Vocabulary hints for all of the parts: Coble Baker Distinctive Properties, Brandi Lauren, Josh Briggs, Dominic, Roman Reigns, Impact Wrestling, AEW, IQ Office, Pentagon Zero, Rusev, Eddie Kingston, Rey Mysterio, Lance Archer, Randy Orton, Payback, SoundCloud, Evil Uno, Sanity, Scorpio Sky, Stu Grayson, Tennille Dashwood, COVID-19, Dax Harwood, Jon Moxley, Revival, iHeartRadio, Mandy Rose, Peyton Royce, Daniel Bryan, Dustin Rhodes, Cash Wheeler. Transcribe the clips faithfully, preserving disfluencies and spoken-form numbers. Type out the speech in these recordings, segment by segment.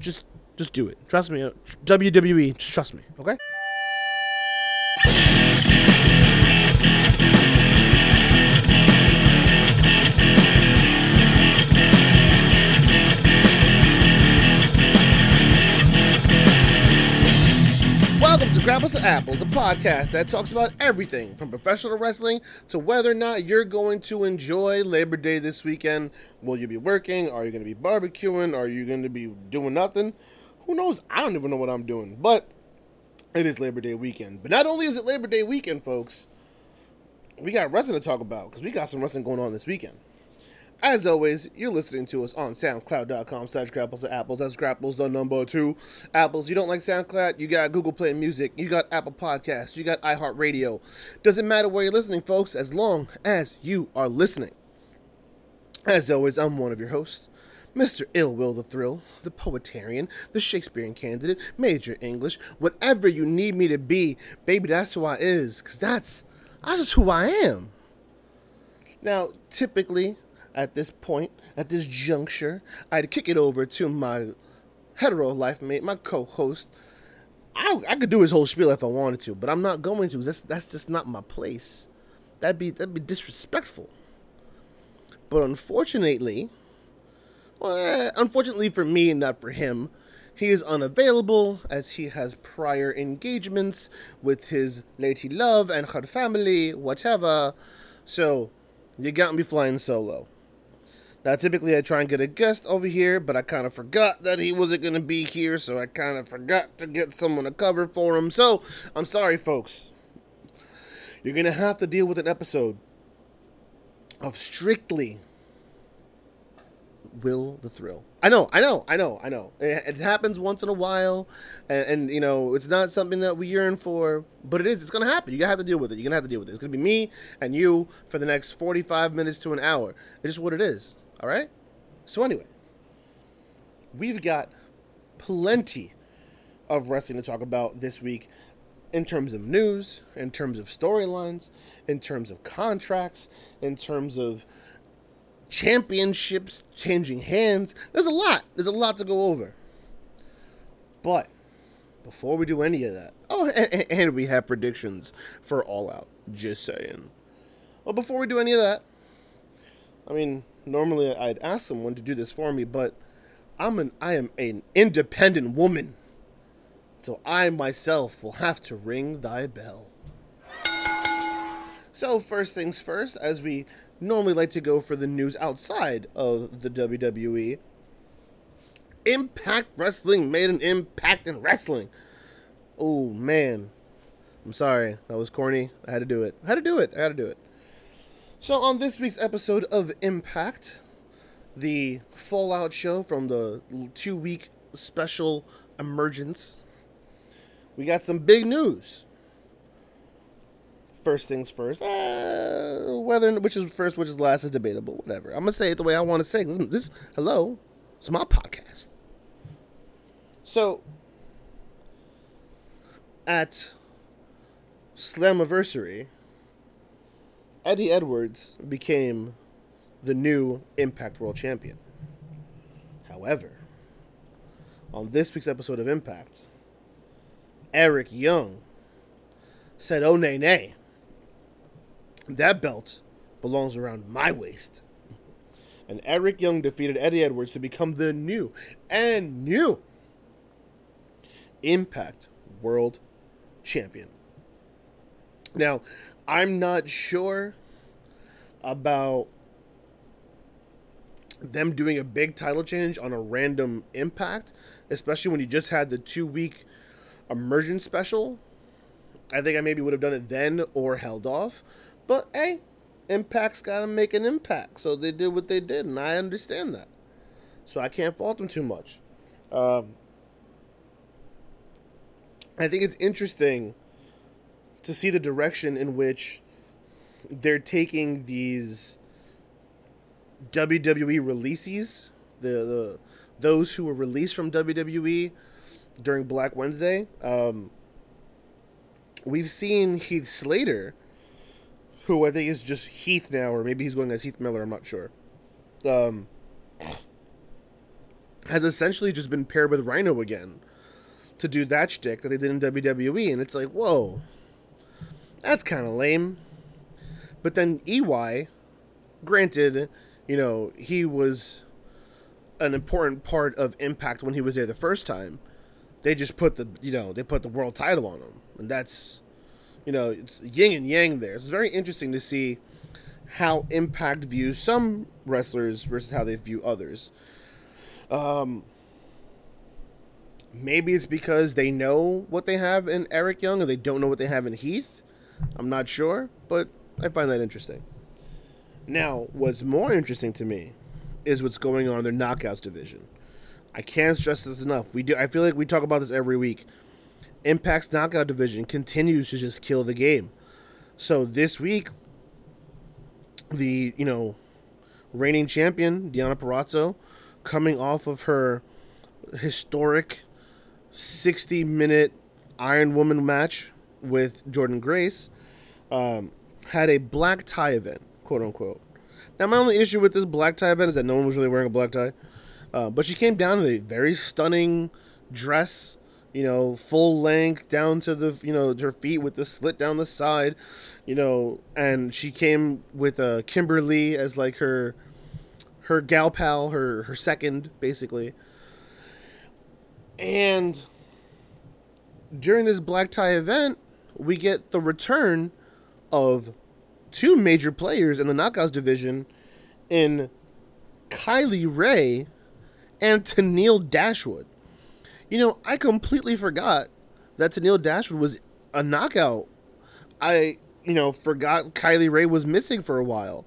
Just just do it. Trust me. W W E, just trust me, okay? Welcome to Apples to Apples, a podcast that talks about everything from professional wrestling to whether or not you're going to enjoy Labor Day this weekend. Will you be working? Are you going to be barbecuing? Are you going to be doing nothing? Who knows? I don't even know what I'm doing, but it is Labor Day weekend. But not only is it Labor Day weekend, folks, we got wrestling to talk about because we got some wrestling going on this weekend. As always, you're listening to us on SoundCloud.com slash Grapples to Apples. That's Grapples, the number two. Apples, you don't like SoundCloud? You got Google Play Music. You got Apple Podcasts. You got iHeartRadio. Doesn't matter where you're listening, folks, as long as you are listening. As always, I'm one of your hosts, Mister Ill Will the Thrill, the Poetarian, the Shakespearean Candidate, Major English, whatever you need me to be, baby, that's who I is, because that's, that's just who I am. Now, typically, at this point, at this juncture, I'd kick it over to my hetero life mate, my co-host. I, I could do his whole spiel if I wanted to, but I'm not going to. That's that's just not my place. That'd be that'd be disrespectful. But unfortunately, well, unfortunately for me and not for him, he is unavailable as he has prior engagements with his lady love and her family, whatever. So you got me flying solo. Now, typically, I try and get a guest over here, but I kind of forgot that he wasn't going to be here, so I kind of forgot to get someone to cover for him. So, I'm sorry, folks. You're going to have to deal with an episode of strictly Will the Thrill. I know, I know, I know, I know. It, it happens once in a while, and, and, you know, it's not something that we yearn for, but it is. It's going to happen. You're going to have to deal with it. You're going to have to deal with it. It's going to be me and you for the next forty-five minutes to an hour. It's just what it is. All right? So anyway, we've got plenty of wrestling to talk about this week in terms of news, in terms of storylines, in terms of contracts, in terms of championships changing hands. There's a lot. There's a lot to go over. But before we do any of that, oh, and, and we have predictions for All Out. Just saying. Well, before we do any of that, I mean, normally I'd ask someone to do this for me, but I'm an I am an independent woman, so I myself will have to ring thy bell. So first things first, as we normally like to go for the news outside of the W W E, Impact Wrestling made an impact in wrestling. Oh man, I'm sorry, that was corny. I had to do it. I had to do it. I had to do it. So on this week's episode of Impact, the fallout show from the two-week special emergence, we got some big news. First things first, uh, whether which is first, which is last is debatable. Whatever. I'm gonna say it the way I want to say it. This, this, hello, it's my podcast. So at Slammiversary, Eddie Edwards became the new Impact World Champion. However, on this week's episode of Impact, Eric Young said, "Oh, nay, nay. That belt belongs around my waist." And Eric Young defeated Eddie Edwards to become the new and new Impact World Champion. Now, I'm not sure about them doing a big title change on a random Impact, especially when you just had the two-week immersion special. I think I maybe would have done it then or held off. But, hey, Impact's got to make an impact. So they did what they did, and I understand that. So I can't fault them too much. Um, I think it's interesting to see the direction in which they're taking these W W E releases, the, the those who were released from W W E during Black Wednesday. Um, we've seen Heath Slater, who I think is just Heath now, or maybe he's going as Heath Miller, I'm not sure. Um, has essentially just been paired with Rhino again to do that shtick that they did in W W E. And it's like, whoa, that's kind of lame. But then E Y, granted, you know, he was an important part of Impact when he was there the first time. They just put the, you know, they put the world title on him. And that's, you know, it's yin and yang there. So it's very interesting to see how Impact views some wrestlers versus how they view others. Um, maybe it's because they know what they have in Eric Young or they don't know what they have in Heath. I'm not sure, but I find that interesting. Now, what's more interesting to me is what's going on in their knockouts division. I can't stress this enough. We do. I feel like we talk about this every week. Impact's knockout division continues to just kill the game. So this week, the, you know, reigning champion, Deonna Purrazzo, coming off of her historic sixty-minute Iron Woman match with Jordynne Grace, um, had a black tie event, quote-unquote. Now, my only issue with this black tie event is that no one was really wearing a black tie. Uh, but she came down in a very stunning dress, you know, full length down to the, you know, her feet with the slit down the side, you know, and she came with uh, Kimber Lee as like her, her gal pal, her, her second, basically. And during this black tie event, we get the return of two major players in the knockouts division in Kylie Rae and Tennille Dashwood. You know, I completely forgot that Tennille Dashwood was a knockout. I, you know, forgot Kylie Rae was missing for a while.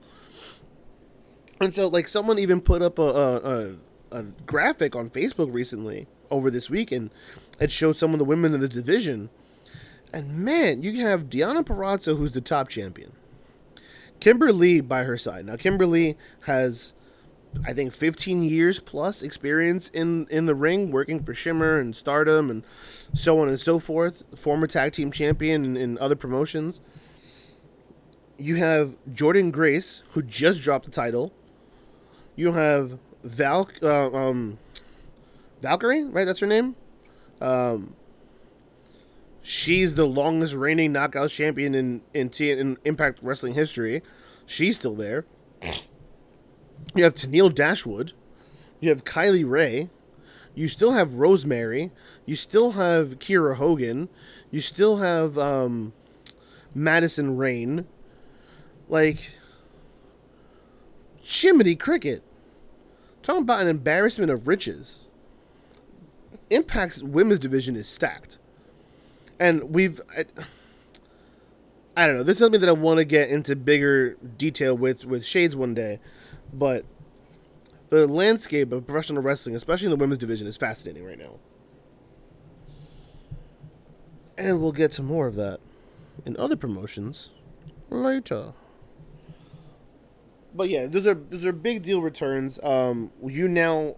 And so, like, someone even put up a, a, a, a graphic on Facebook recently over this week, and it showed some of the women in the division. And, man, you have Deonna Purrazzo, who's the top champion. Kimber Lee by her side. Now, Kimber Lee has, I think, fifteen years plus experience in, in the ring, working for Shimmer and Stardom and so on and so forth. Former tag team champion in, in other promotions. You have Jordynne Grace, who just dropped the title. You have Val, uh, um, Valkyrie, right? That's her name. Um, she's the longest reigning knockout champion in in, T- in Impact Wrestling history. She's still there. You have Tennille Dashwood. You have Kylie Rae. You still have Rosemary. You still have Kiera Hogan. You still have um, Madison Rayne. Like, Jiminy Cricket. Talking about an embarrassment of riches. Impact's women's division is stacked. And we've... I, I don't know. This is something that I want to get into bigger detail with, with Shades one day. But the landscape of professional wrestling, especially in the women's division, is fascinating right now. And we'll get to more of that in other promotions later. But yeah, those are those are big deal returns. Um, you now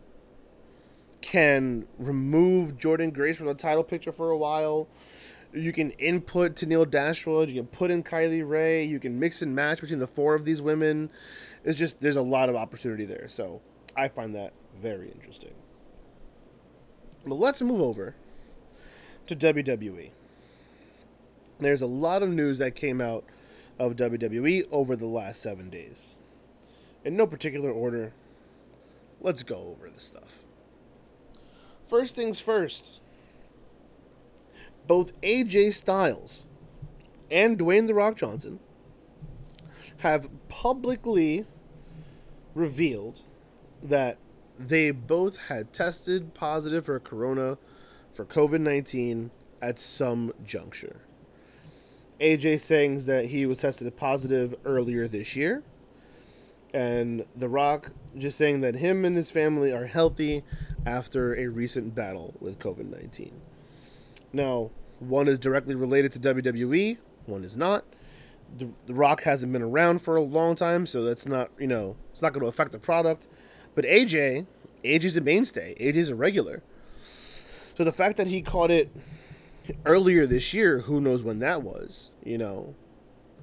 can remove Jordynne Grace from the title picture for a while. You can input Tennille Dashwood. You can put in Kylie Rae. You can mix and match between the four of these women. It's just, there's a lot of opportunity there. So I find that very interesting. But let's move over to W W E. There's a lot of news that came out of W W E over the last seven days. In no particular order, let's go over this stuff. First things first. Both A J Styles and Dwayne The Rock Johnson have publicly revealed that they both had tested positive for corona, for covid nineteen at some juncture. A J saying that he was tested positive earlier this year, and The Rock just saying that him and his family are healthy after a recent battle with covid nineteen. Now, one is directly related to W W E, one is not. The, the Rock hasn't been around for a long time, so that's not, you know, it's not going to affect the product. But A J, A J's a mainstay, A J's a regular. So the fact that he caught it earlier this year, who knows when that was, you know.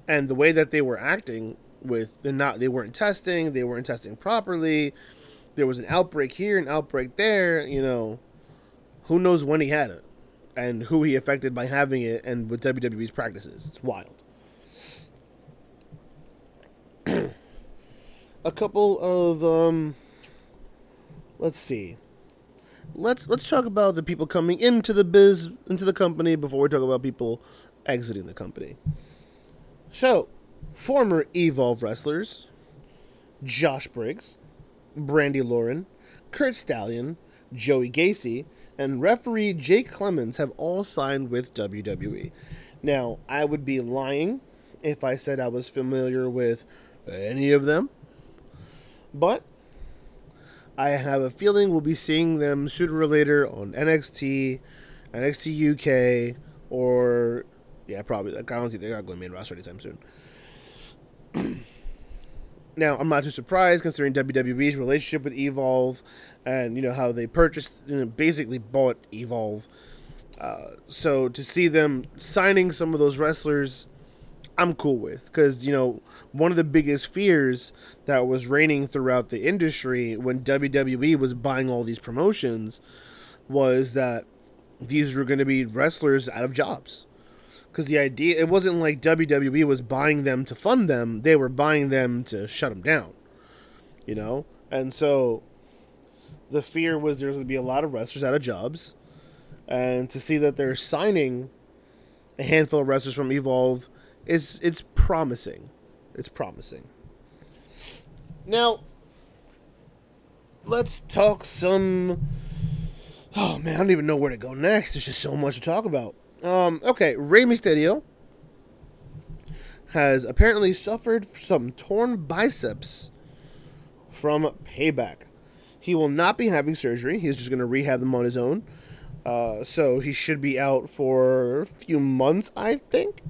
And the way that they were acting with, they're not, they weren't testing, they weren't testing properly, there was an outbreak here, an outbreak there, you know, who knows when he had it and who he affected by having it and with W W E's practices. It's wild. A couple of, um, let's see. Let's let's talk about the people coming into the biz, into the company, before we talk about people exiting the company. So, former Evolve wrestlers, Josh Briggs, Brandi Lauren, Kurt Stallion, Joey Gacy, and referee Jake Clemens have all signed with W W E. Now, I would be lying if I said I was familiar with any of them, but I have a feeling we'll be seeing them sooner or later on N X T, N X T U K, or, yeah, probably. Like, I don't think they're not going to main roster anytime soon. Now, I'm not too surprised considering W W E's relationship with Evolve and, you know, how they purchased, you know, basically bought Evolve. Uh, so to see them signing some of those wrestlers, I'm cool with, because, you know, one of the biggest fears that was reigning throughout the industry when W W E was buying all these promotions was that these were going to be wrestlers out of jobs. Because the idea, it wasn't like W W E was buying them to fund them. They were buying them to shut them down, you know? And so the fear was there was going to be a lot of wrestlers out of jobs. And to see that they're signing a handful of wrestlers from Evolve, is it's promising. It's promising. Now, let's talk some... Oh, man, I don't even know where to go next. There's just so much to talk about. Um, okay, Rey Mysterio has apparently suffered some torn biceps from Payback. He will not be having surgery. He's just going to rehab them on his own. Uh, so he should be out for a few months, I think.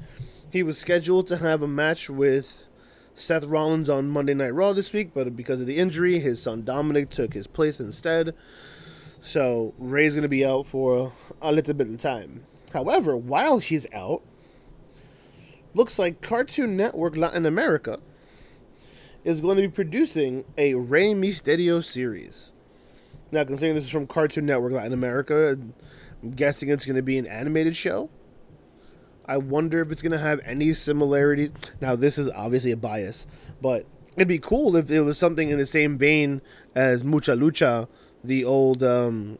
He was scheduled to have a match with Seth Rollins on Monday Night Raw this week, but because of the injury, his son Dominic took his place instead. So Rey's going to be out for a little bit of time. However, while he's out, looks like Cartoon Network Latin America is going to be producing a Rey Mysterio series. Now, considering this is from Cartoon Network Latin America, I'm guessing it's going to be an animated show. I wonder if it's going to have any similarities. Now, this is obviously a bias, but it'd be cool if it was something in the same vein as Mucha Lucha, the old... Um,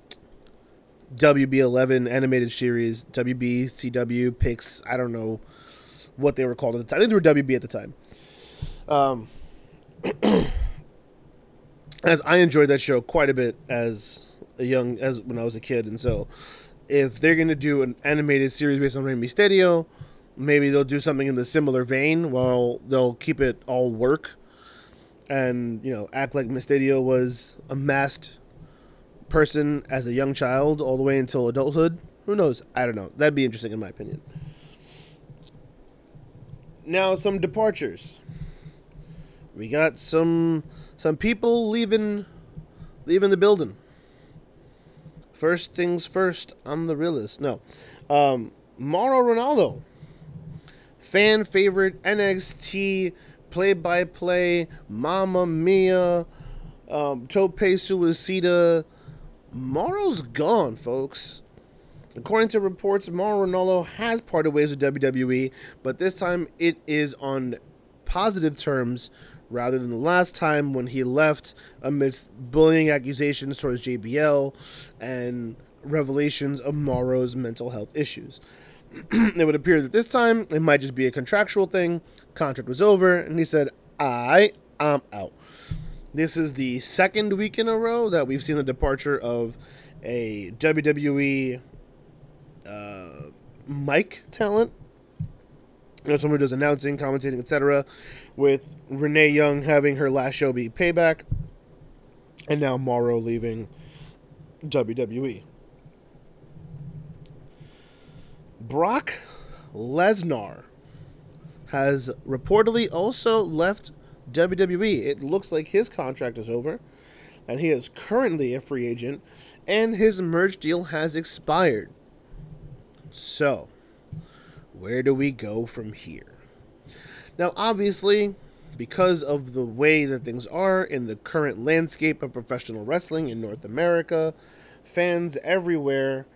W B eleven animated series, W B, C W, Pix, I don't know what they were called at the time. I think they were W B at the time. Um, as I enjoyed that show quite a bit as a young, as when I was a kid, and so if they're going to do an animated series based on Rey Mysterio, maybe they'll do something in the similar vein while they'll keep it all work and, you know, act like Mysterio was a masked person as a young child all the way until adulthood. Who knows? I don't know. That'd be interesting in my opinion. Now, some departures. We got some some people leaving leaving the building. First things first, I'm the realist. No. Um, Mauro Ranallo, fan favorite, N X T, play-by-play, Mamma Mia, um, Tope Suicida. Mauro's gone, folks. According to reports, Mauro Ranallo has parted ways with W W E, but this time it is on positive terms rather than the last time when he left amidst bullying accusations towards J B L and revelations of Mauro's mental health issues. It would appear that this time it might just be a contractual thing. Contract was over, and he said, I, I'm out. This is the second week in a row that we've seen the departure of a W W E uh, mic talent. You know, someone who does announcing, commentating, et cetera. With Renee Young having her last show be Payback. And now Mauro leaving W W E. Brock Lesnar has reportedly also left W W E. It looks like his contract is over, and he is currently a free agent, and his merge deal has expired. So, where do we go from here? Now, obviously, because of the way that things are in the current landscape of professional wrestling in North America, fans everywhere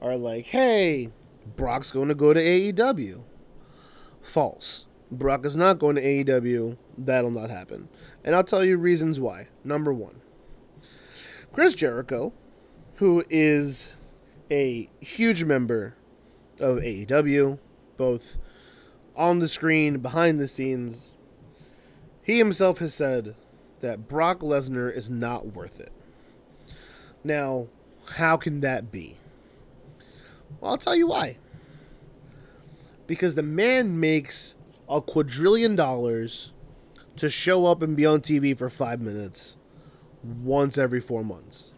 are like, hey, Brock's going to go to A E W. False. Brock is not going to A E W. That'll not happen. And I'll tell you reasons why. Number one, Chris Jericho, who is a huge member of A E W, both on the screen, behind the scenes, he himself has said that Brock Lesnar is not worth it. Now, how can that be? Well, I'll tell you why. Because the man makes a quadrillion dollars to show up and be on T V for five minutes once every four months.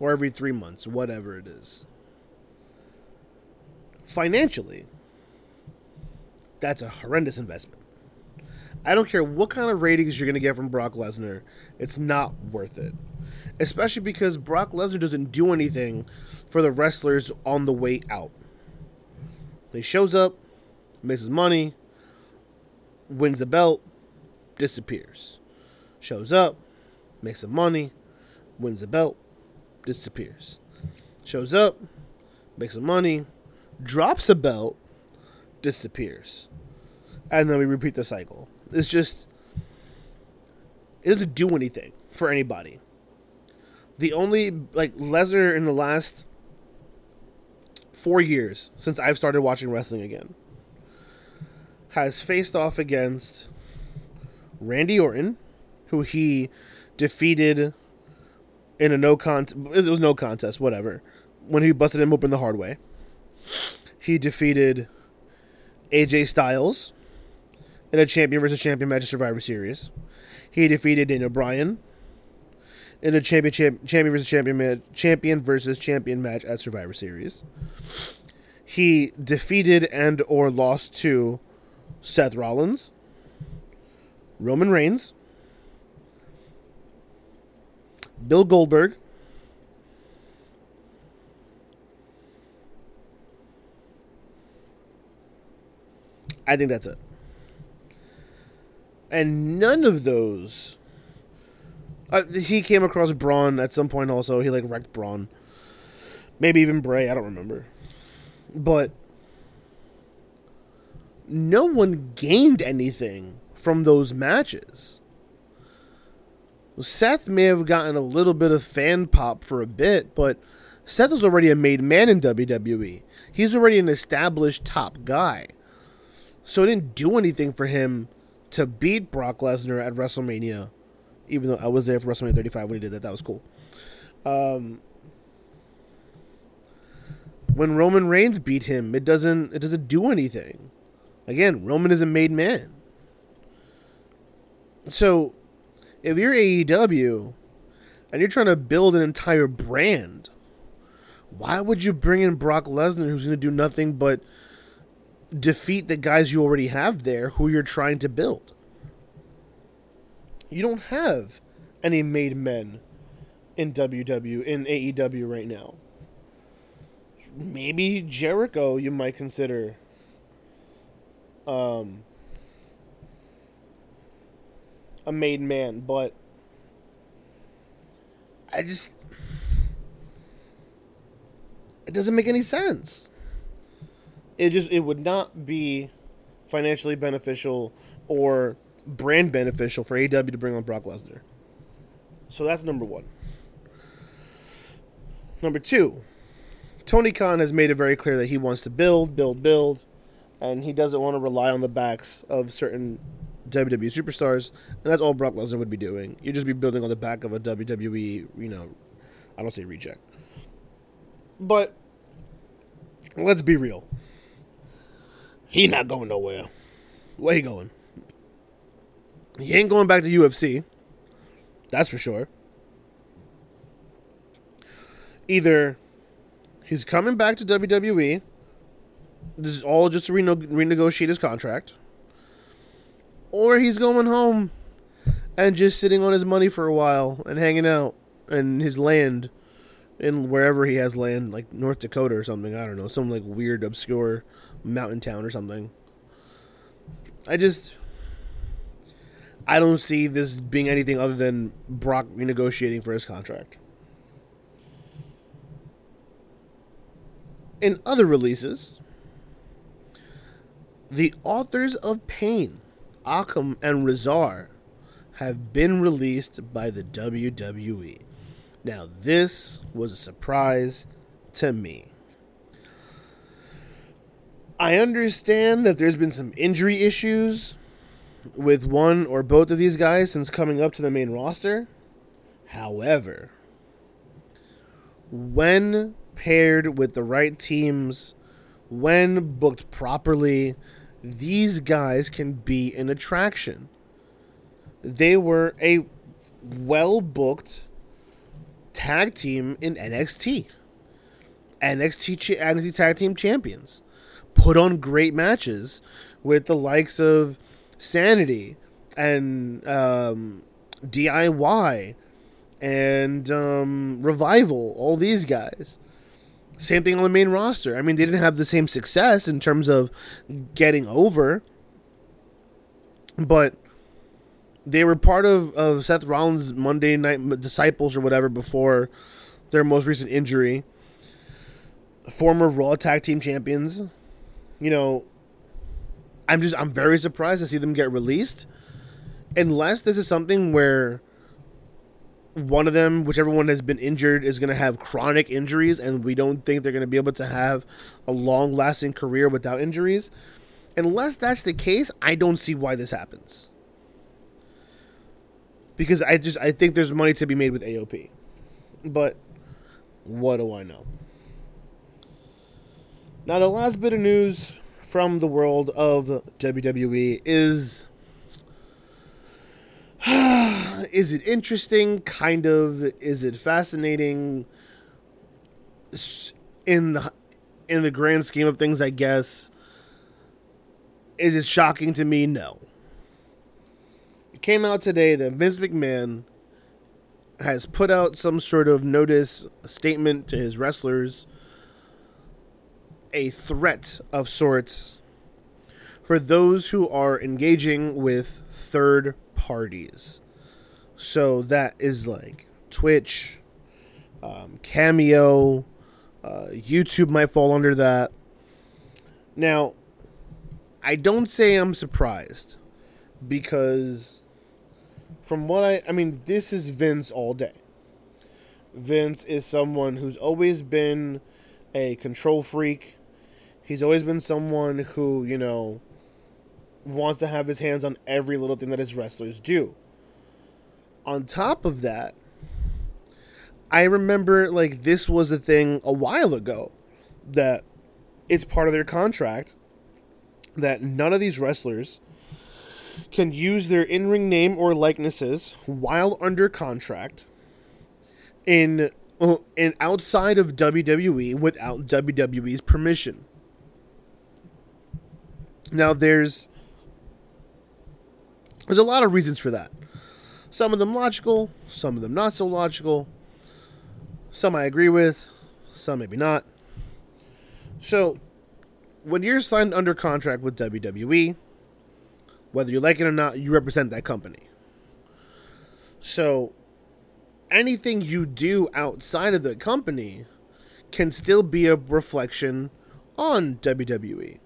Or every three months, whatever it is. Financially, that's a horrendous investment. I don't care what kind of ratings you're going to get from Brock Lesnar. It's not worth it. Especially because Brock Lesnar doesn't do anything for the wrestlers on the way out. He shows up, makes his money, wins the belt, disappears. Shows up, makes some money, wins the belt, disappears. Shows up, makes some money, drops a belt, disappears. And then we repeat the cycle. It's just, it doesn't do anything for anybody. The only, like, Lesnar in the last four years since I've started watching wrestling again has faced off against Randy Orton, who he defeated in a no contest. It was no contest, whatever, when he busted him open the hard way. He defeated A J Styles in a champion versus champion match at Survivor Series. He defeated Daniel Bryan in a champion champ, champion versus champion match, champion versus champion match at Survivor Series. He defeated and or lost to Seth Rollins, Roman Reigns, Bill Goldberg, I think that's it. And none of those... Uh, he came across Braun at some point also. He, like, wrecked Braun. Maybe even Bray. I don't remember. But no one gained anything from those matches. Seth may have gotten a little bit of fan pop for a bit, but Seth is already a made man in W W E. He's already an established top guy. So it didn't do anything for him to beat Brock Lesnar at WrestleMania, even though I was there for WrestleMania thirty-five when he did that. That was cool. Um, when Roman Reigns beat him, it doesn't it doesn't do anything. Again, Roman is a made man. So if you're A E W and you're trying to build an entire brand, why would you bring in Brock Lesnar, who's going to do nothing but defeat the guys you already have there who you're trying to build? You don't have any made men in W W E, in A E W right now. Maybe Jericho you might consider. Um, a made man, but I just, it doesn't make any sense. It just, it would not be financially beneficial or brand beneficial for A E W to bring on Brock Lesnar. So that's number one. Number two, Tony Khan has made it very clear that he wants to build, build, build, and he doesn't want to rely on the backs of certain W W E superstars, and that's all Brock Lesnar would be doing. You'd just be building on the back of a W W E, you know, I don't say reject. But let's be real. He not going nowhere. Where he going? He ain't going back to U F C. That's for sure. Either he's coming back to W W E. This is all just to rene- renegotiate his contract. Or he's going home and just sitting on his money for a while and hanging out in his land, in wherever he has land, like North Dakota or something. I don't know, some like weird, obscure mountain town or something. I just, I don't see this being anything other than Brock renegotiating for his contract. In other releases, the authors of Pain, Occam and Razar, have been released by the W W E. Now, this was a surprise to me. I understand that there's been some injury issues with one or both of these guys since coming up to the main roster. However, when paired with the right teams, when booked properly, these guys can be an attraction. They were a well-booked tag team in N X T. N X T, N X T tag team champions. Put on great matches with the likes of Sanity and um, D I Y and um, Revival, all these guys. Same thing on the main roster. I mean, they didn't have the same success in terms of getting over, but they were part of, of Seth Rollins' Monday Night Disciples or whatever before their most recent injury. Former Raw Tag Team Champions. You know, I'm just, I'm very surprised to see them get released. Unless this is something where one of them, whichever one has been injured, is going to have chronic injuries and we don't think they're going to be able to have a long-lasting career without injuries. Unless that's the case, I don't see why this happens. Because I just, I think there's money to be made with A O P. But what do I know? Now, the last bit of news from the world of W W E is... Is it interesting? Kind of. Is it fascinating? In the, in the grand scheme of things, I guess. Is it shocking to me? No. It came out today that Vince McMahon has put out some sort of notice, a statement to his wrestlers, a threat of sorts for those who are engaging with third parties. So that is like Twitch, um, Cameo, uh, YouTube might fall under that. Now, I don't say I'm surprised because from what I, I mean, this is Vince all day. Vince is someone who's always been a control freak. He's always been someone who, you know, wants to have his hands on every little thing that his wrestlers do. On top of that, I remember, like, this was a thing a while ago that it's part of their contract that none of these wrestlers can use their in-ring name or likenesses while under contract in and outside of W W E without W W E's permission. Now, there's there's a lot of reasons for that. Some of them logical, some of them not so logical. Some I agree with, some maybe not. So, when you're signed under contract with W W E, whether you like it or not, you represent that company. So, anything you do outside of the company can still be a reflection on W W E.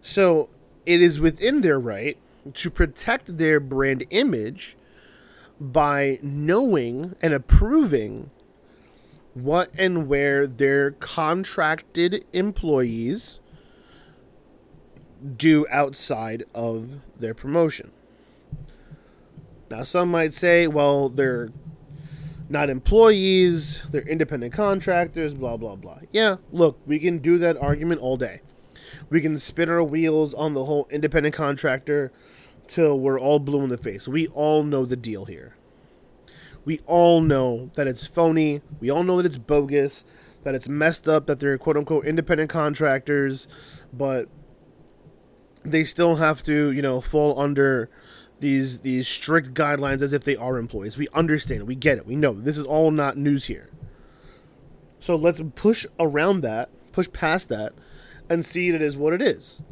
So, it is within their right to protect their brand image by knowing and approving what and where their contracted employees do outside of their promotion. Now, some might say, well, they're not employees, they're independent contractors, blah, blah, blah. Yeah, look, we can do that argument all day. We can spin our wheels on the whole independent contractor till we're all blue in the face. We all know the deal here. We all know that it's phony. We all know that it's bogus, that it's messed up, that they're quote-unquote independent contractors, but they still have to, you know, fall under these these strict guidelines as if they are employees. We understand it. We get it. We know. This is all not news here. So let's push around that, push past that, and see that it is what it is.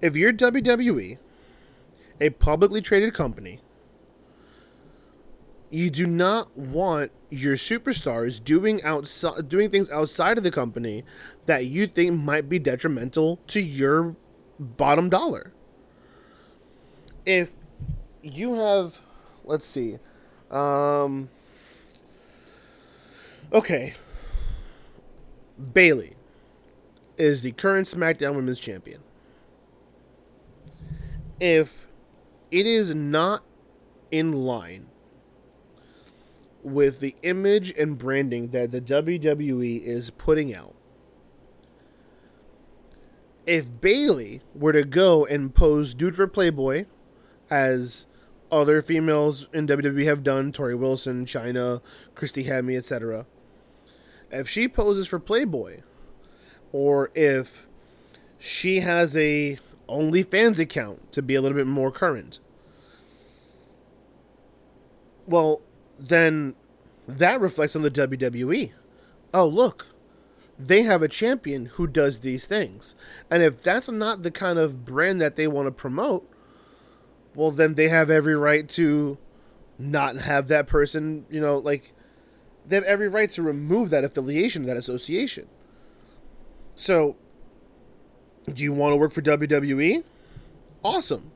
If you're W W E a publicly traded company, you do not want your superstars doing outside, doing things outside of the company that you think might be detrimental to your bottom dollar. If you have, let's see, um, okay, Bayley is the current SmackDown Women's Champion. If it is not in line with the image and branding that the W W E is putting out, if Bayley were to go and pose dude for Playboy, as other females in W W E have done, Tori Wilson, Chyna, Christy Hemme, et cetera, if she poses for Playboy, or if she has a OnlyFans account to be a little bit more current, well, then that reflects on the W W E. Oh, look, they have a champion who does these things. And if that's not the kind of brand that they want to promote, well, then they have every right to not have that person, you know, like, they have every right to remove that affiliation, that association. So, do you want to work for W W E? Awesome.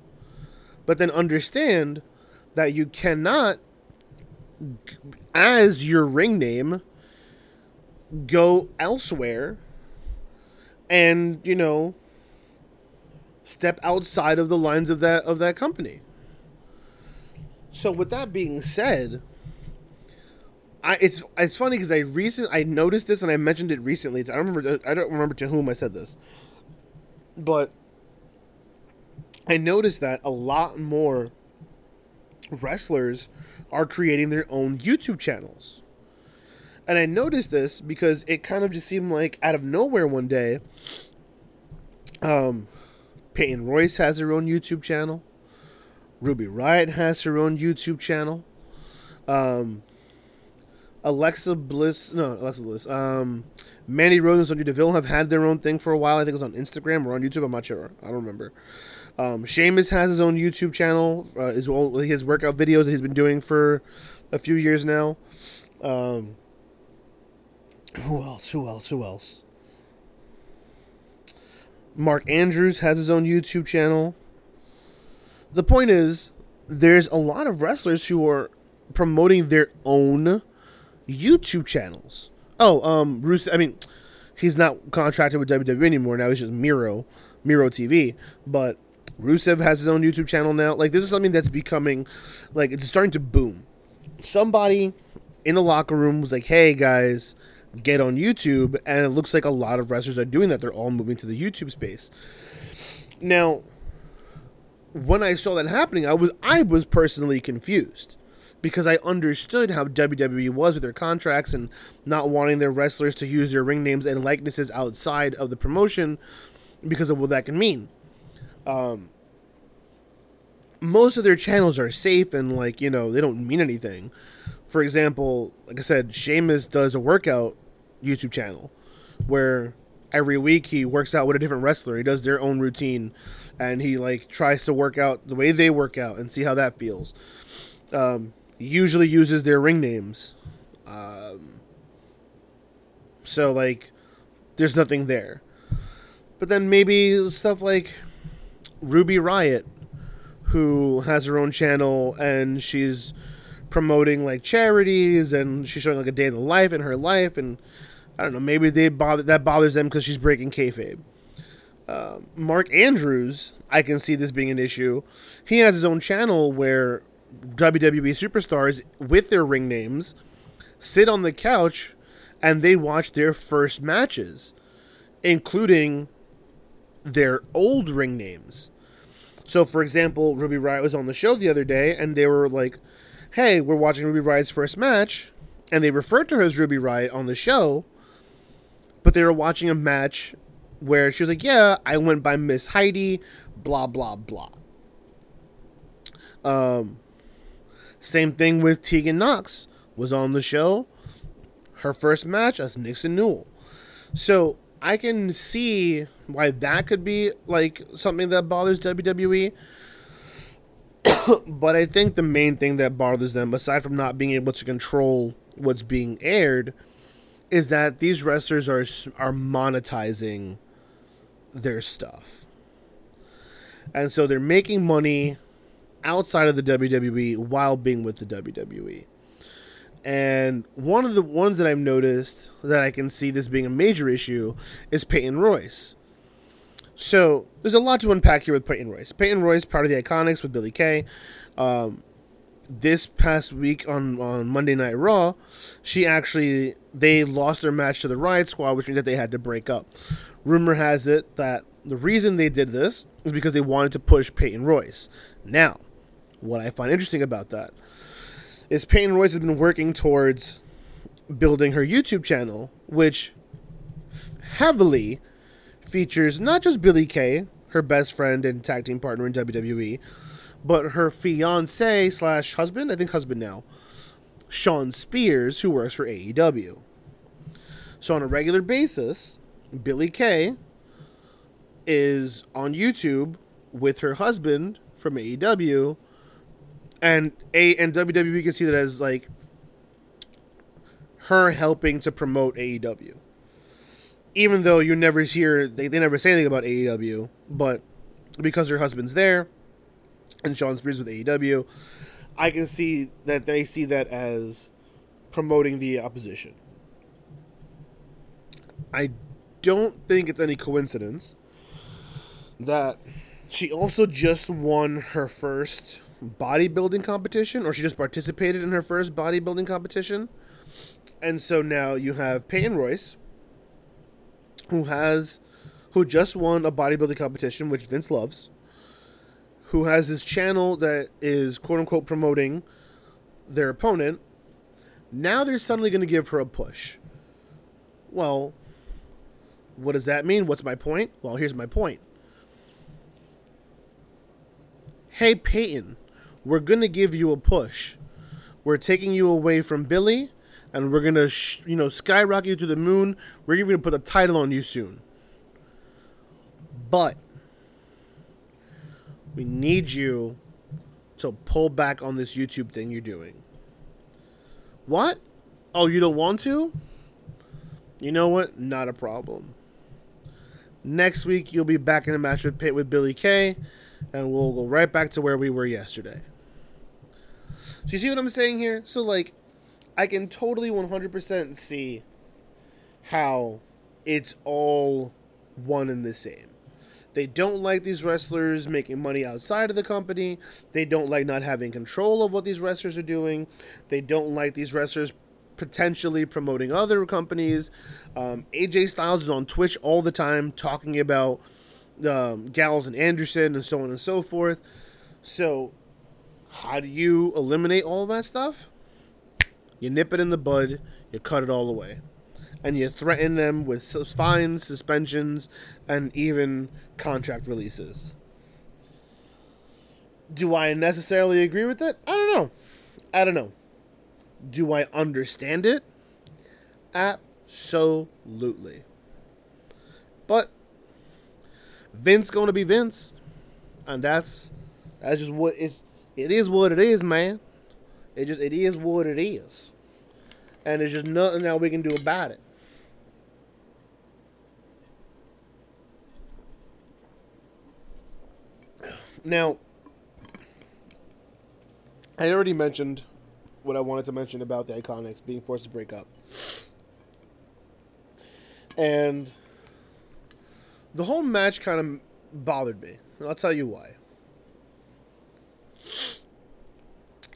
But then understand that you cannot, as your ring name, go elsewhere and, you know, step outside of the lines of that of that company. So with that being said, I it's it's funny because I recent I noticed this and I mentioned it recently. I don't remember I don't remember to whom I said this, but I noticed that a lot more wrestlers are creating their own YouTube channels. And I noticed this because it kind of just seemed like out of nowhere one day, um, Peyton Royce has her own YouTube channel. Ruby Riott has her own YouTube channel. Um, Alexa Bliss, no, Alexa Bliss, um, Mandy Rose and Sonya Deville have had their own thing for a while. I think it was on Instagram or on YouTube. I'm not sure. I don't remember. Um, Sheamus has his own YouTube channel, uh, his, his workout videos that he's been doing for a few years now. Um, who else? Who else? Who else? Mark Andrews has his own YouTube channel. The point is, there's a lot of wrestlers who are promoting their own YouTube channels. Oh, um, Bruce, I mean, he's not contracted with W W E anymore. Now he's just Miro, Miro T V, but Rusev has his own YouTube channel now. Like, this is something that's becoming, like, it's starting to boom. Somebody in the locker room was like, hey, guys, get on YouTube. And it looks like a lot of wrestlers are doing that. They're all moving to the YouTube space. Now, when I saw that happening, I was I was personally confused because I understood how W W E was with their contracts and not wanting their wrestlers to use their ring names and likenesses outside of the promotion because of what that can mean. Um, most of their channels are safe and, like, you know, they don't mean anything. For example, like I said, Sheamus does a workout YouTube channel where every week he works out with a different wrestler. He does their own routine and he, like, tries to work out the way they work out and see how that feels. Um, usually uses their ring names. Um, so, like, there's nothing there. But then maybe stuff like Ruby Riott, who has her own channel and she's promoting, like, charities and she's showing, like, a day in the life in her life, and I don't know, maybe they bother that bothers them because she's breaking kayfabe. Uh, Mark Andrews, I can see this being an issue. He has his own channel where W W E superstars with their ring names sit on the couch and they watch their first matches, including their old ring names. So, for example, Ruby Riott was on the show the other day, and they were like, hey, we're watching Ruby Riott's first match, and they referred to her as Ruby Riott on the show, but they were watching a match where she was like, yeah, I went by Miss Heidi, blah, blah, blah. Um, same thing with Tegan Knox was on the show, her first match as Nixon Newell. So, I can see why that could be, like, something that bothers W W E. But I think the main thing that bothers them, aside from not being able to control what's being aired, is that these wrestlers are are monetizing their stuff. And so they're making money outside of the W W E while being with the W W E. And one of the ones that I've noticed that I can see this being a major issue is Peyton Royce. So there's a lot to unpack here with Peyton Royce. Peyton Royce, part of the Iconics with Billie Kay. Um, this past week on, on Monday Night Raw, she actually, they lost their match to the Riot Squad, which means that they had to break up. Rumor has it that the reason they did this is because they wanted to push Peyton Royce. Now, what I find interesting about that is Peyton Royce has been working towards building her YouTube channel, which heavily features not just Billie Kay, her best friend and tag team partner in W W E, but her fiance slash husband, I think husband now, Sean Spears, who works for A E W. So on a regular basis, Billie Kay is on YouTube with her husband from A E W, and a and W W E can see that as like her helping to promote A E W. Even though you never hear, they, they never say anything about A E W, but because her husband's there and Sean Spears with A E W, I can see that they see that as promoting the opposition. I don't think it's any coincidence that she also just won her first bodybuilding competition, or she just participated in her first bodybuilding competition. And so now you have Peyton Royce, who has, who just won a bodybuilding competition, which Vince loves, who has this channel that is quote-unquote promoting their opponent. Now they're suddenly going to give her a push. Well, what does that mean? What's my point? Well, here's my point. Hey, Peyton, we're going to give you a push. We're taking you away from Billy, and we're going to, sh- you know, skyrocket you to the moon. We're even going to put a title on you soon. But we need you to pull back on this YouTube thing you're doing. What? Oh, you don't want to? You know what? Not a problem. Next week, you'll be back in a match with, with Billie Kay, and we'll go right back to where we were yesterday. So you see what I'm saying here? So, like, I can totally one hundred percent see how it's all one and the same. They don't like these wrestlers making money outside of the company. They don't like not having control of what these wrestlers are doing. They don't like these wrestlers potentially promoting other companies. Um, A J Styles is on Twitch all the time talking about um, Gallows and Anderson and so on and so forth. So how do you eliminate all that stuff? You nip it in the bud, you cut it all away, and you threaten them with fines, suspensions, and even contract releases. Do I necessarily agree with it? I don't know. I don't know. Do I understand it? Absolutely. But Vince gonna be Vince, and that's that's just what it's. It is what it is, man. It just, it is what it is. And there's just nothing that we can do about it. Now, I already mentioned what I wanted to mention about the Iconics being forced to break up. And the whole match kind of bothered me. And I'll tell you why.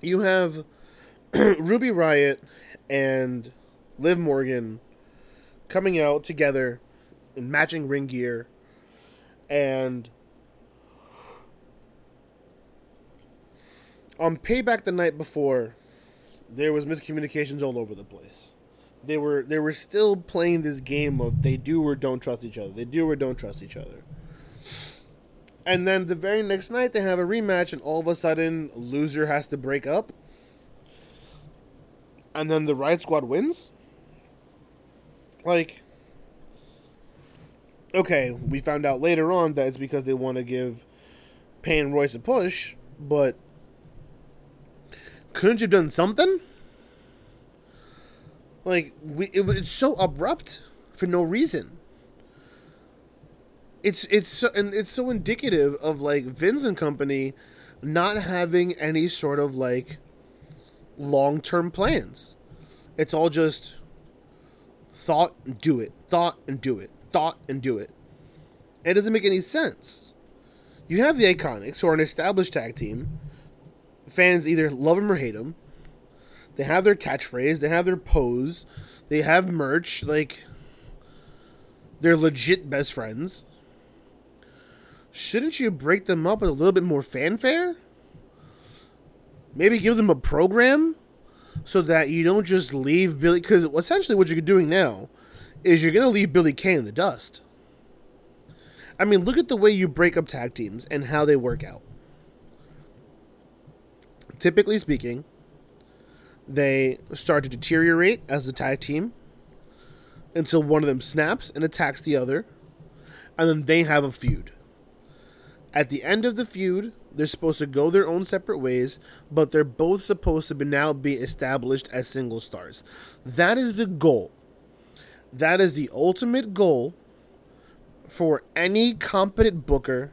You have Ruby Riott and Liv Morgan coming out together in matching ring gear, and on Payback the night before, there was miscommunications all over the place. They were they were still playing this game of they do or don't trust each other. They do or don't trust each other. And then the very next night, they have a rematch, and all of a sudden, a loser has to break up. And then the Riot Squad wins? Like, okay, we found out later on that it's because they want to give Peyton Royce a push, but couldn't you have done something? Like, we, it, it's so abrupt for no reason. It's it's so, and it's so indicative of, like, Vince and company not having any sort of, like, long-term plans. It's all just thought and do it, thought and do it, thought and do it. It doesn't make any sense. You have the Iconics, who are an established tag team. Fans either love them or hate them. They have their catchphrase. They have their pose. They have merch. Like, they're legit best friends. Shouldn't you break them up with a little bit more fanfare? Maybe give them a program so that you don't just leave Billy... Because essentially what you're doing now is you're going to leave Billy Kay in the dust. I mean, look at the way you break up tag teams and how they work out. Typically speaking, they start to deteriorate as a tag team until one of them snaps and attacks the other, and then they have a feud. At the end of the feud, they're supposed to go their own separate ways, but they're both supposed to be now be established as single stars. That is the goal. That is the ultimate goal for any competent booker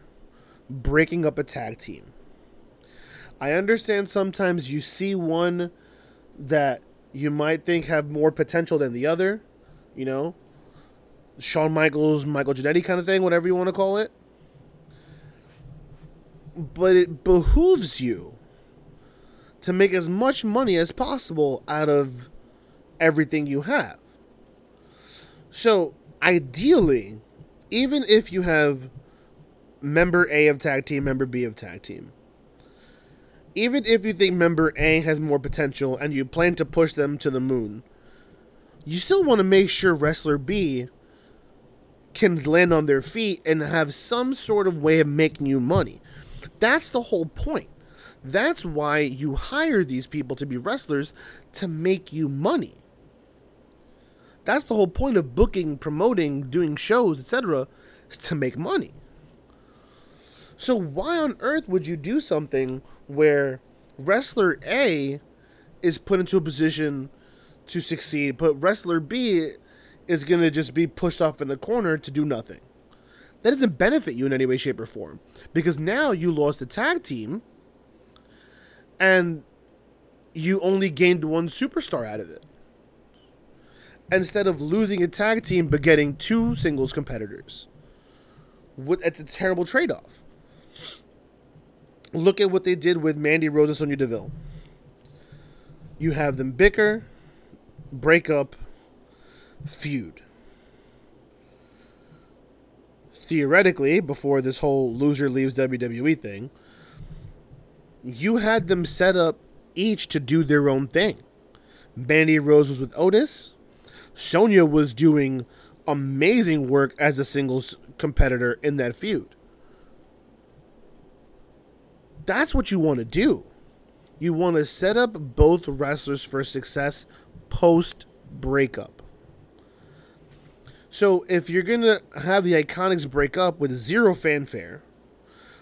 breaking up a tag team. I understand sometimes you see one that you might think have more potential than the other, you know, Shawn Michaels, Michael Jannetty kind of thing, whatever you want to call it. But it behooves you to make as much money as possible out of everything you have. So, ideally, even if you have member A of tag team, member B of tag team, even if you think member A has more potential and you plan to push them to the moon, you still want to make sure wrestler B can land on their feet and have some sort of way of making you money. That's the whole point. That's why you hire these people to be wrestlers, to make you money. That's the whole point of booking, promoting, doing shows, et cetera, is to make money. So why on earth would you do something where wrestler A is put into a position to succeed, but wrestler B is going to just be pushed off in the corner to do nothing? That doesn't benefit you in any way, shape, or form, because now you lost a tag team and you only gained one superstar out of it, instead of losing a tag team but getting two singles competitors. It's a terrible trade-off. Look at what they did with Mandy Rose and Sonya Deville. You have them bicker, break up, feud. Theoretically, before this whole loser leaves W W E thing, you had them set up each to do their own thing. Mandy Rose was with Otis. Sonya was doing amazing work as a singles competitor in that feud. That's what you want to do. You want to set up both wrestlers for success post-breakup. So if you're going to have the Iconics break up with zero fanfare,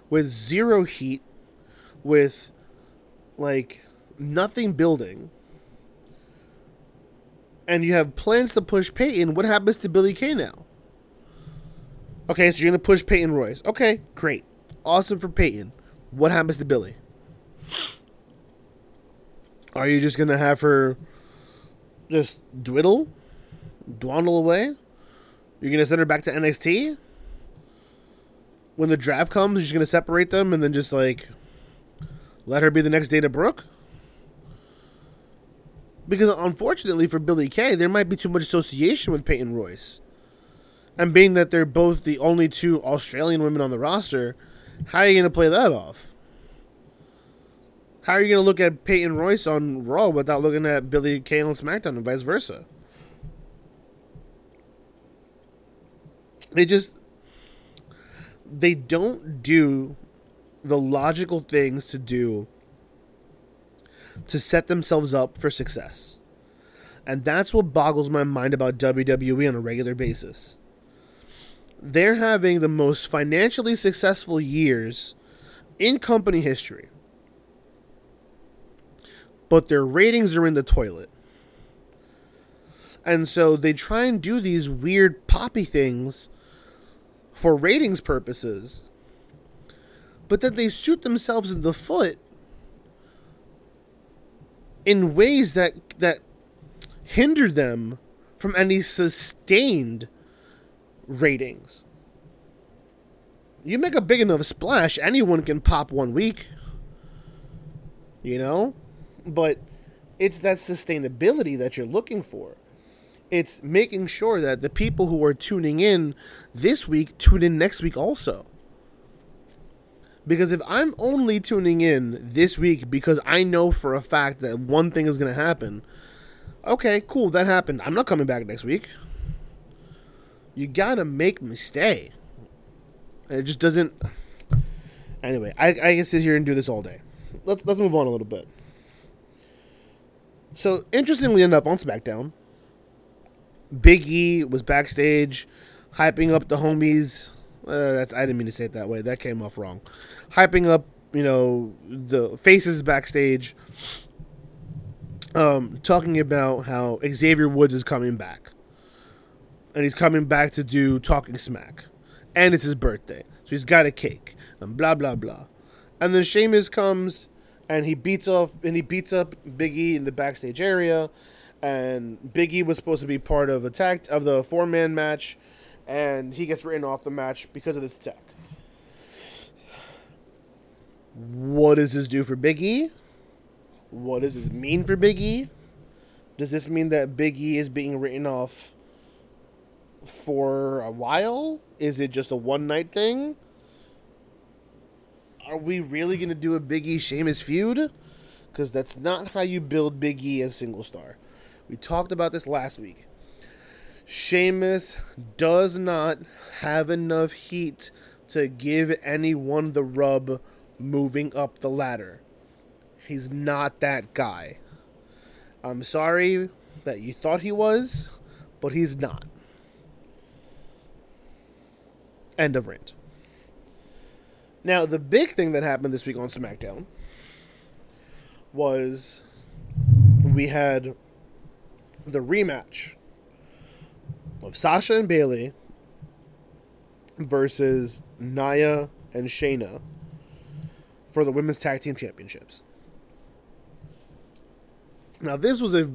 with zero heat, with, like, nothing building, and you have plans to push Peyton, what happens to Billy Kay now? Okay, so you're going to push Peyton Royce. Okay, great. Awesome for Peyton. What happens to Billy? Are you just going to have her just dwiddle, dwaddle away? You're going to send her back to N X T? When the draft comes, you're just going to separate them and then just, like, let her be the next Dana Brooke? Because, unfortunately, for Billy Kay, there might be too much association with Peyton Royce. And being that they're both the only two Australian women on the roster, how are you going to play that off? How are you going to look at Peyton Royce on Raw without looking at Billy Kay on SmackDown and vice versa? They just, they don't do the logical things to do to set themselves up for success. And that's what boggles my mind about W W E on a regular basis. They're having the most financially successful years in company history. but their ratings are in the toilet. And so they try and do these weird poppy things for ratings purposes, but then they shoot themselves in the foot in ways that that hinder them from any sustained ratings. You make a big enough splash, anyone can pop one week, you know? But it's that sustainability that you're looking for. It's making sure that the people who are tuning in this week tune in next week also. Because if I'm only tuning in this week because I know for a fact that one thing is going to happen, okay, cool, that happened. I'm not coming back next week. You got to make me stay. It just doesn't... Anyway, I, I can sit here and do this all day. Let's, let's move on a little bit. So, interestingly enough, on SmackDown, Big E was backstage hyping up the homies. Uh, that's I didn't mean to say it that way. That came off wrong. Hyping up, you know, the faces backstage. Um, talking about how Xavier Woods is coming back. And he's coming back to do Talking Smack. And it's his birthday. So he's got a cake. And blah, blah, blah. And then Sheamus comes and he beats off and he beats up Big E in the backstage area. And Big E was supposed to be part of attack of the four-man match. And he gets written off the match because of this attack. What does this do for Big E? What does this mean for Big E? Does this mean that Big E is being written off for a while? Is it just a one-night thing? Are we really going to do a Big E Sheamus feud? Because that's not how you build Big E as single star. We talked about this last week. Sheamus does not have enough heat to give anyone the rub moving up the ladder. He's not that guy. I'm sorry that you thought he was, but he's not. End of rant. Now, the big thing that happened this week on SmackDown was we had the rematch of Sasha and Bayley versus Nia and Shayna for the Women's Tag Team Championships. Now, this was a,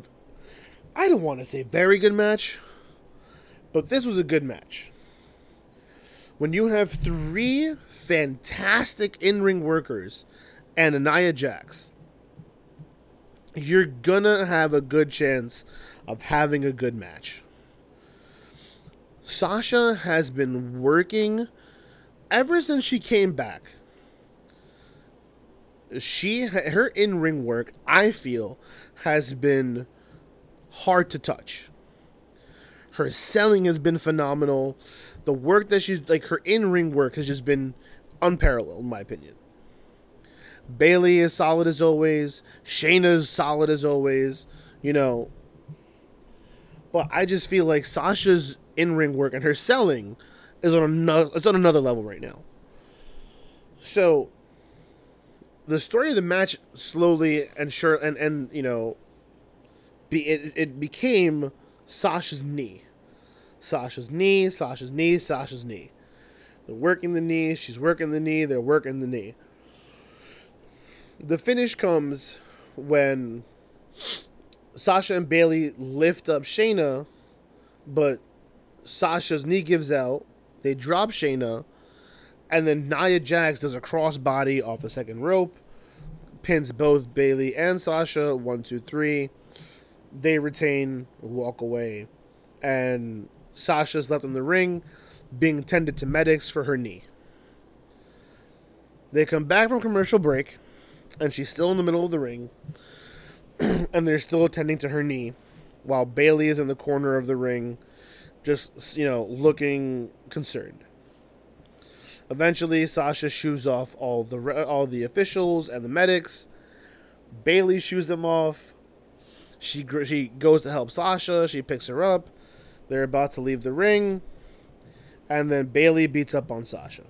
I don't want to say very good match, but this was a good match. When you have three fantastic in-ring workers and Nia Jax, you're going to have a good chance of having a good match. Sasha has been working ever since she came back. She, her in-ring work, I feel, has been hard to touch. Her selling has been phenomenal. The work that she's, like, her in-ring work has just been unparalleled, in my opinion. Bayley is solid as always. Shayna's solid as always, you know. But I just feel like Sasha's in-ring work and her selling is on another, it's on another level right now. So the story of the match slowly and sure and, and you know be it, it became Sasha's knee. Sasha's knee, Sasha's knee, Sasha's knee. They're working the knee, she's working the knee, they're working the knee. The finish comes when Sasha and Bayley lift up Shayna, but Sasha's knee gives out. They drop Shayna. And then Nia Jax does a crossbody off the second rope, pins both Bayley and Sasha. One, two, three. They retain, walk away, and Sasha's left in the ring, being tended to medics for her knee. They come back from commercial break, and she's still in the middle of the ring, and they're still attending to her knee, while Bayley is in the corner of the ring, just you know, looking concerned. Eventually, Sasha shoos off all the re- all the officials and the medics. Bayley shoos them off. She gr- she goes to help Sasha. She picks her up. They're about to leave the ring, and then Bayley beats up on Sasha,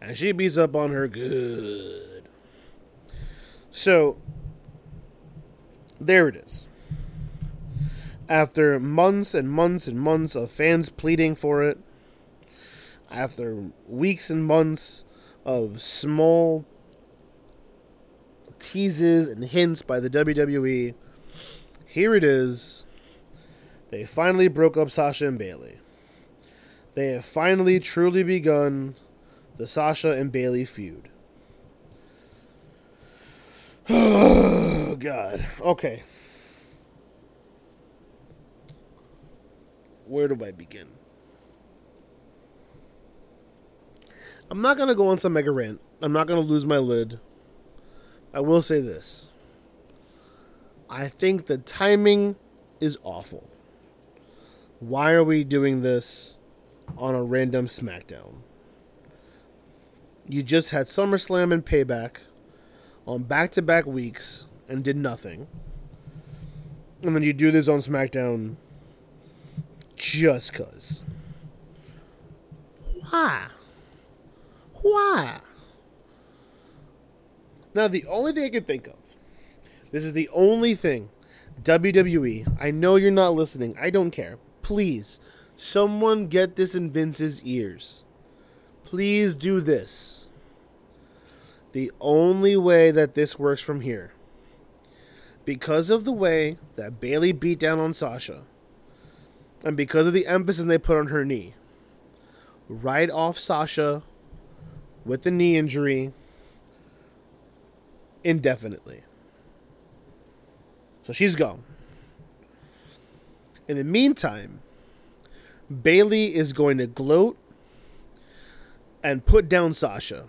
and she beats up on her good. So There it is. After months and months and months of fans pleading for it, after weeks and months of small teases and hints by the W W E, here it is. They finally broke up Sasha and Bayley. They have finally truly begun the Sasha and Bayley feud. Oh, God. Okay. Where do I begin? I'm not going to go on some mega rant. I'm not going to lose my lid. I will say this. I think the timing is awful. Why are we doing this on a random SmackDown? You just had SummerSlam and Payback on back-to-back weeks and did nothing. And then you do this on SmackDown just because. Why? Why? Now, the only thing I can think of, this is the only thing, W W E, I know you're not listening. I don't care. Please, someone get this in Vince's ears. Please do this. The only way that this works from here, because of the way that Bayley beat down on Sasha, and because of the emphasis they put on her knee, right off Sasha with the knee injury indefinitely. So she's gone. In the meantime, Bayley is going to gloat and put down Sasha.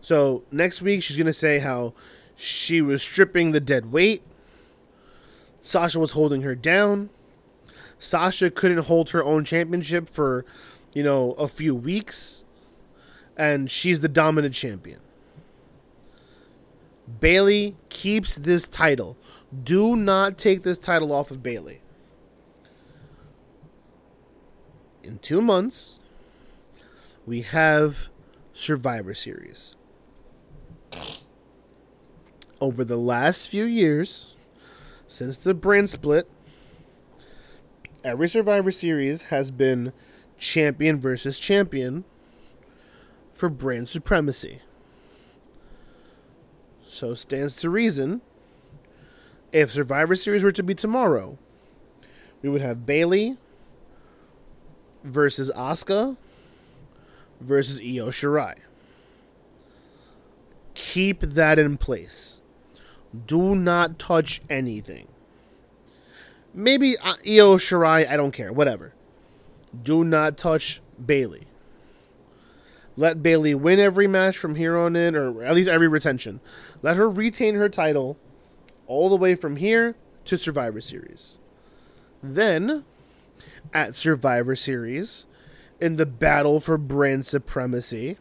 So next week she's going to say how she was stripping the dead weight. Sasha was holding her down. Sasha couldn't hold her own championship for, you know, a few weeks. And she's the dominant champion. Bayley keeps this title. Do not take this title off of Bayley. In two months, we have Survivor Series. Over the last few years, since the brand split, every Survivor Series has been champion versus champion for brand supremacy. So stands to reason, if Survivor Series were to be tomorrow, we would have Bayley versus Asuka versus Io Shirai. Keep that in place. Do not touch anything. Maybe Io Shirai, I don't care, whatever. Do not touch Bayley. Let Bayley win every match from here on in, or at least every retention. Let her retain her title all the way from here to Survivor Series. Then, at Survivor Series, in the battle for brand supremacy,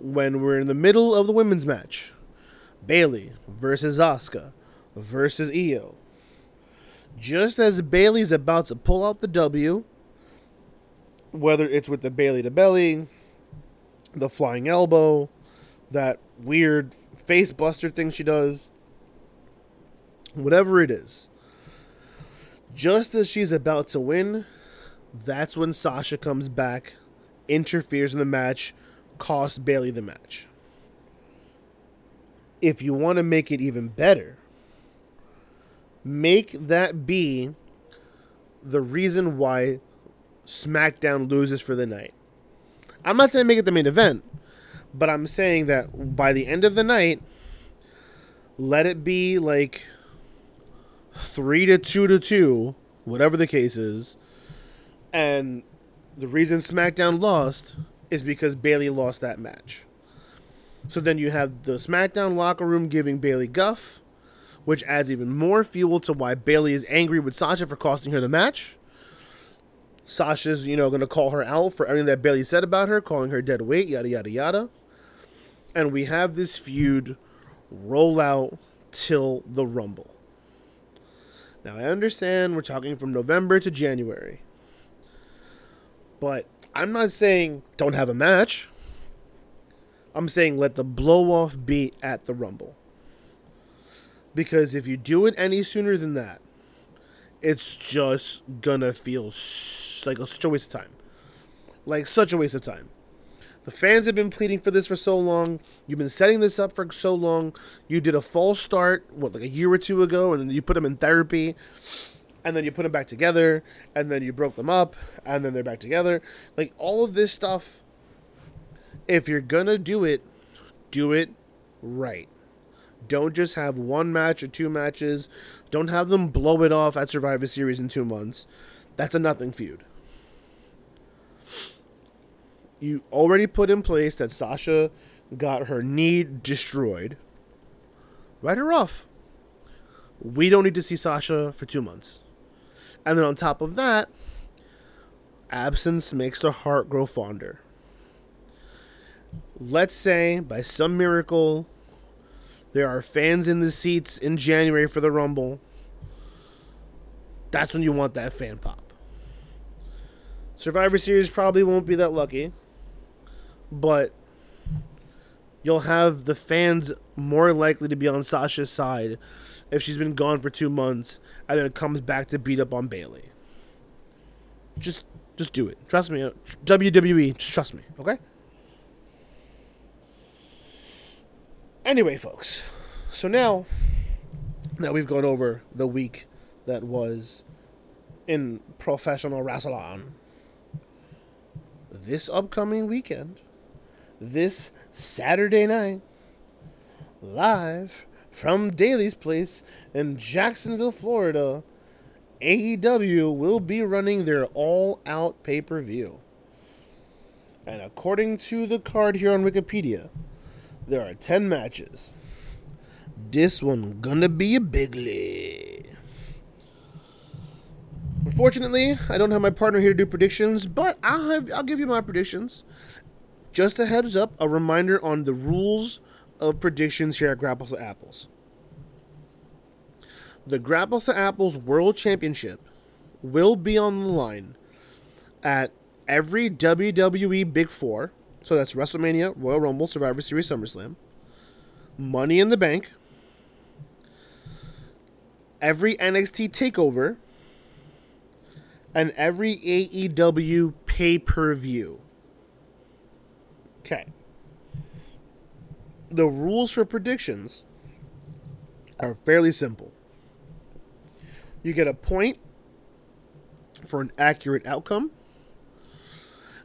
when we're in the middle of the women's match, Bayley versus Asuka versus Io. Just as Bayley's about to pull out the W, whether it's with the Bayley to belly, the flying elbow, that weird face buster thing she does, whatever it is, just as she's about to win, that's when Sasha comes back, interferes in the match, costs Bayley the match. If you want to make it even better, make that be the reason why SmackDown loses for the night. I'm not saying make it the main event, but I'm saying that by the end of the night, let it be like three to two to two, whatever the case is, and the reason SmackDown lost is because Bayley lost that match. So then you have the SmackDown locker room giving Bayley guff, which adds even more fuel to why Bayley is angry with Sasha for costing her the match. Sasha's, you know, going to call her out for everything that Bayley said about her, calling her dead weight, yada, yada, yada. And we have this feud roll out till the Rumble. Now, I understand we're talking from November to January. But I'm not saying don't have a match. I'm saying let the blow-off be at the Rumble. Because if you do it any sooner than that, it's just gonna feel like such a waste of time. Like, such a waste of time. The fans have been pleading for this for so long. You've been setting this up for so long. You did a false start, what, like a year or two ago, and then you put them in therapy, and then you put them back together, and then you broke them up, and then they're back together. Like, all of this stuff, if you're gonna do it, do it right. Don't just have one match or two matches. Don't have them blow it off at Survivor Series in two months. That's a nothing feud. You already put in place that Sasha got her knee destroyed. Write her off. We don't need to see Sasha for two months. And then on top of that, absence makes the heart grow fonder. Let's say, by some miracle, there are fans in the seats in January for the Rumble. That's when you want that fan pop. Survivor Series probably won't be that lucky, but you'll have the fans more likely to be on Sasha's side if she's been gone for two months and then comes back to beat up on Bayley. Just, just do it. Trust me. W W E, just trust me, okay? Anyway, folks, so now that we've gone over the week that was in professional wrestling, this upcoming weekend, this Saturday night, live from Daly's Place in Jacksonville, Florida, A E W will be running their all-out pay-per-view. And according to the card here on Wikipedia, there are ten matches. This one gonna be a bigly. Unfortunately, I don't have my partner here to do predictions, but I'll have I'll give you my predictions. Just a heads up, a reminder on the rules of predictions here at Grapples to Apples. The Grapples to Apples World Championship will be on the line at every W W E Big Four. So that's WrestleMania, Royal Rumble, Survivor Series, SummerSlam, Money in the Bank, every N X T TakeOver, and every A E W pay-per-view. Okay. The rules for predictions are fairly simple. You get a point for an accurate outcome,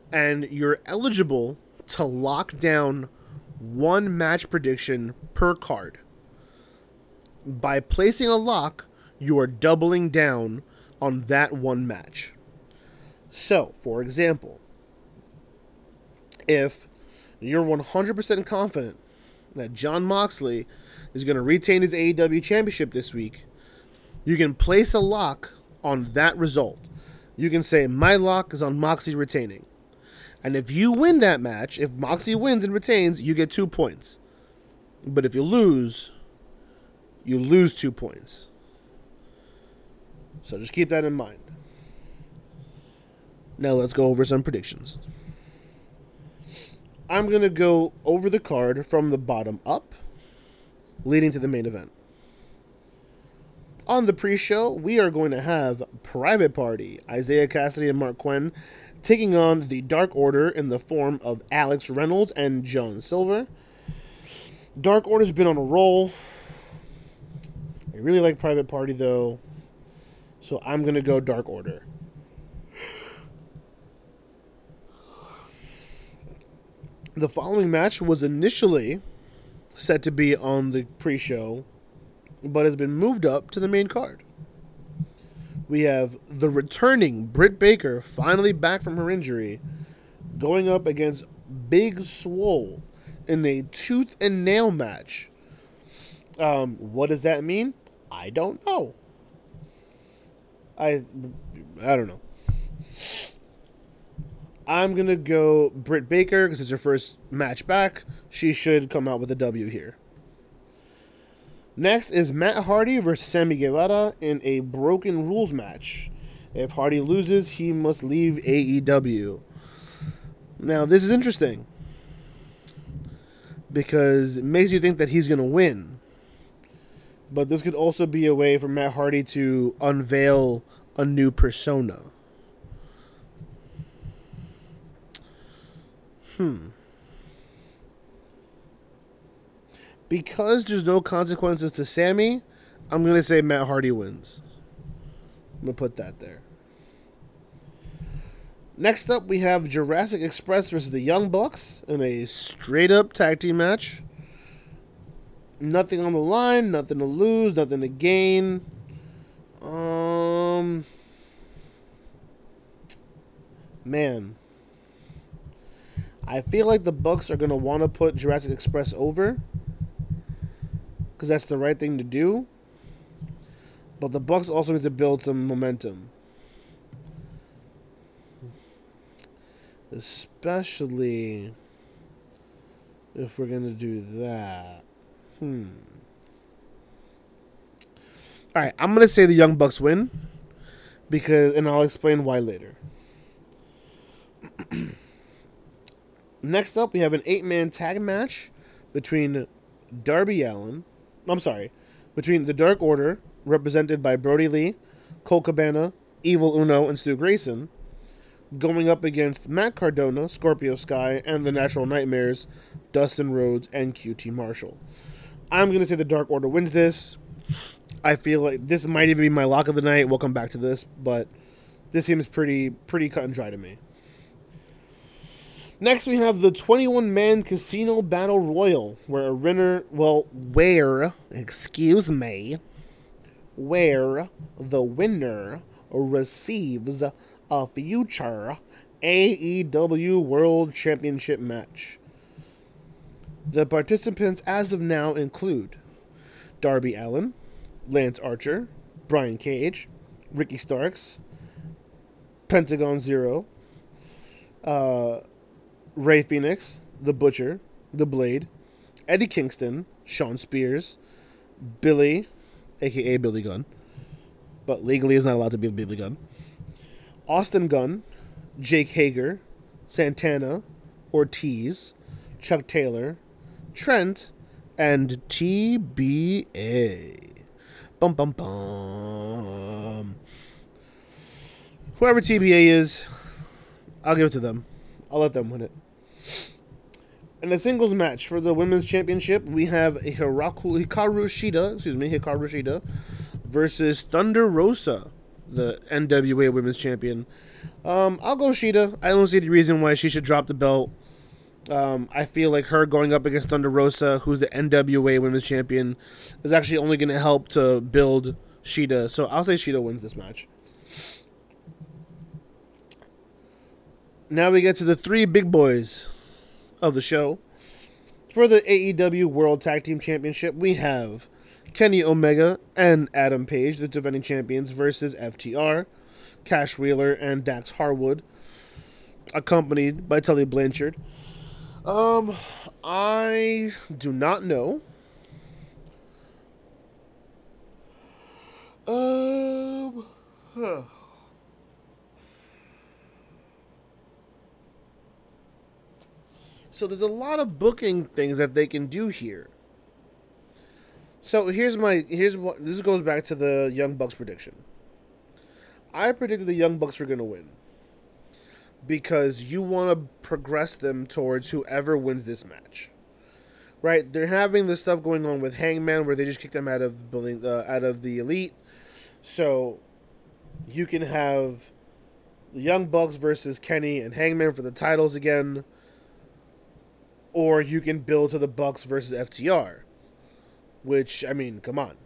and you're eligible to lock down one match prediction per card. By placing a lock, you are doubling down on that one match. So, for example, if you're one hundred percent confident that Jon Moxley is going to retain his A E W championship this week, you can place a lock on that result. You can say, my lock is on Moxley retaining. And if you win that match, if Moxley wins and retains, you get two points. But if you lose, you lose two points. So just keep that in mind. Now let's go over some predictions. I'm going to go over the card from the bottom up, leading to the main event. On the pre-show, we are going to have Private Party, Isaiah Cassidy and Mark Quinn, taking on the Dark Order in the form of Alex Reynolds and John Silver. Dark Order's been on a roll. I really like Private Party, though, so I'm going to go Dark Order. The following match was initially set to be on the pre-show, but has been moved up to the main card. We have the returning Britt Baker, finally back from her injury, going up against Big Swole in a tooth and nail match. Um, what does that mean? I don't know. I, I don't know. I'm going to go Britt Baker because it's her first match back. She should come out with a W here. Next is Matt Hardy versus Sammy Guevara in a broken rules match. If Hardy loses, he must leave A E W. Now, this is interesting because it makes you think that he's going to win. But this could also be a way for Matt Hardy to unveil a new persona. Hmm. Because there's no consequences to Sammy, I'm going to say Matt Hardy wins. I'm going to put that there. Next up, we have Jurassic Express versus the Young Bucks in a straight-up tag team match. Nothing on the line, nothing to lose, nothing to gain. Um, man. I feel like the Bucks are going to want to put Jurassic Express over, because that's the right thing to do. But the Bucks also need to build some momentum. Especially if we're going to do that. Hmm. Alright, I'm going to say the Young Bucks win. Because, and I'll explain why later. Next up, we have an eight-man tag match between Darby Allin. I'm sorry. Between the Dark Order, represented by Brody Lee, Colt Cabana, Evil Uno, and Stu Grayson, going up against Matt Cardona, Scorpio Sky, and the Natural Nightmares, Dustin Rhodes, and Q T Marshall. I'm going to say the Dark Order wins this. I feel like this might even be my lock of the night. We'll come back to this, but this seems pretty pretty cut and dry to me. Next, we have the twenty-one man Casino Battle Royal, where a winner, well, where, excuse me, where the winner receives a future A E W World Championship match. The participants as of now include Darby Allin, Lance Archer, Brian Cage, Ricky Starks, Pentagon Zero, uh, Rey Fenix, The Butcher, The Blade, Eddie Kingston, Sean Spears, Billy, a k a. Billy Gunn, but legally is not allowed to be Billy Gunn, Austin Gunn, Jake Hager, Santana, Ortiz, Chuck Taylor, Trent, and T B A. Bum, bum, bum. Whoever T B A is, I'll give it to them. I'll let them win it. In a singles match for the Women's Championship, we have Hikaru Shida, excuse me, Hikaru Shida versus Thunder Rosa, the N W A Women's Champion. Um, I'll go Shida. I don't see any reason why she should drop the belt. Um, I feel like her going up against Thunder Rosa, who's the N W A Women's Champion, is actually only going to help to build Shida. So I'll say Shida wins this match. Now we get to the three big boys of the show. For the A E W World Tag Team Championship, we have Kenny Omega and Adam Page, the defending champions, versus F T R, Cash Wheeler, and Dax Harwood, accompanied by Tully Blanchard. Um, I do not know. Um, huh. So there's a lot of booking things that they can do here. So here's my, here's what, this goes back to the Young Bucks prediction. I predicted the Young Bucks were going to win, because you want to progress them towards whoever wins this match, right? They're having this stuff going on with Hangman, where they just kicked them out of building, uh, out of the Elite. So you can have the Young Bucks versus Kenny and Hangman for the titles again, or you can build to the Bucks versus F T R. Which, I mean, come on.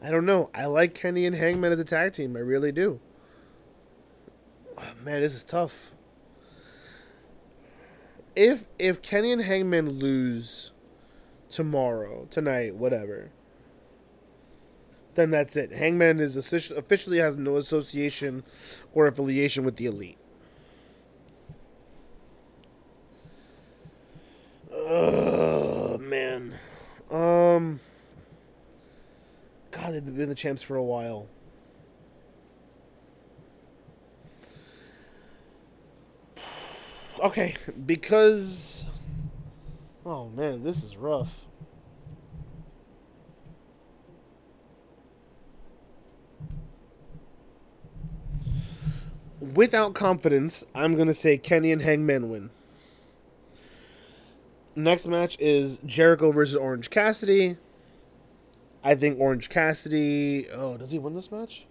I don't know. I like Kenny and Hangman as a tag team. I really do. Oh, man, this is tough. If if Kenny and Hangman lose tomorrow, tonight, whatever, then that's it. Hangman is officially has no association or affiliation with the Elite. Oh, man. Um, God, they've been the champs for a while. okay, because, oh man, this is rough. Without confidence, I'm going to say Kenny and Hangman win. Next match is Jericho versus Orange Cassidy. I think Orange Cassidy... Oh, does he win this match?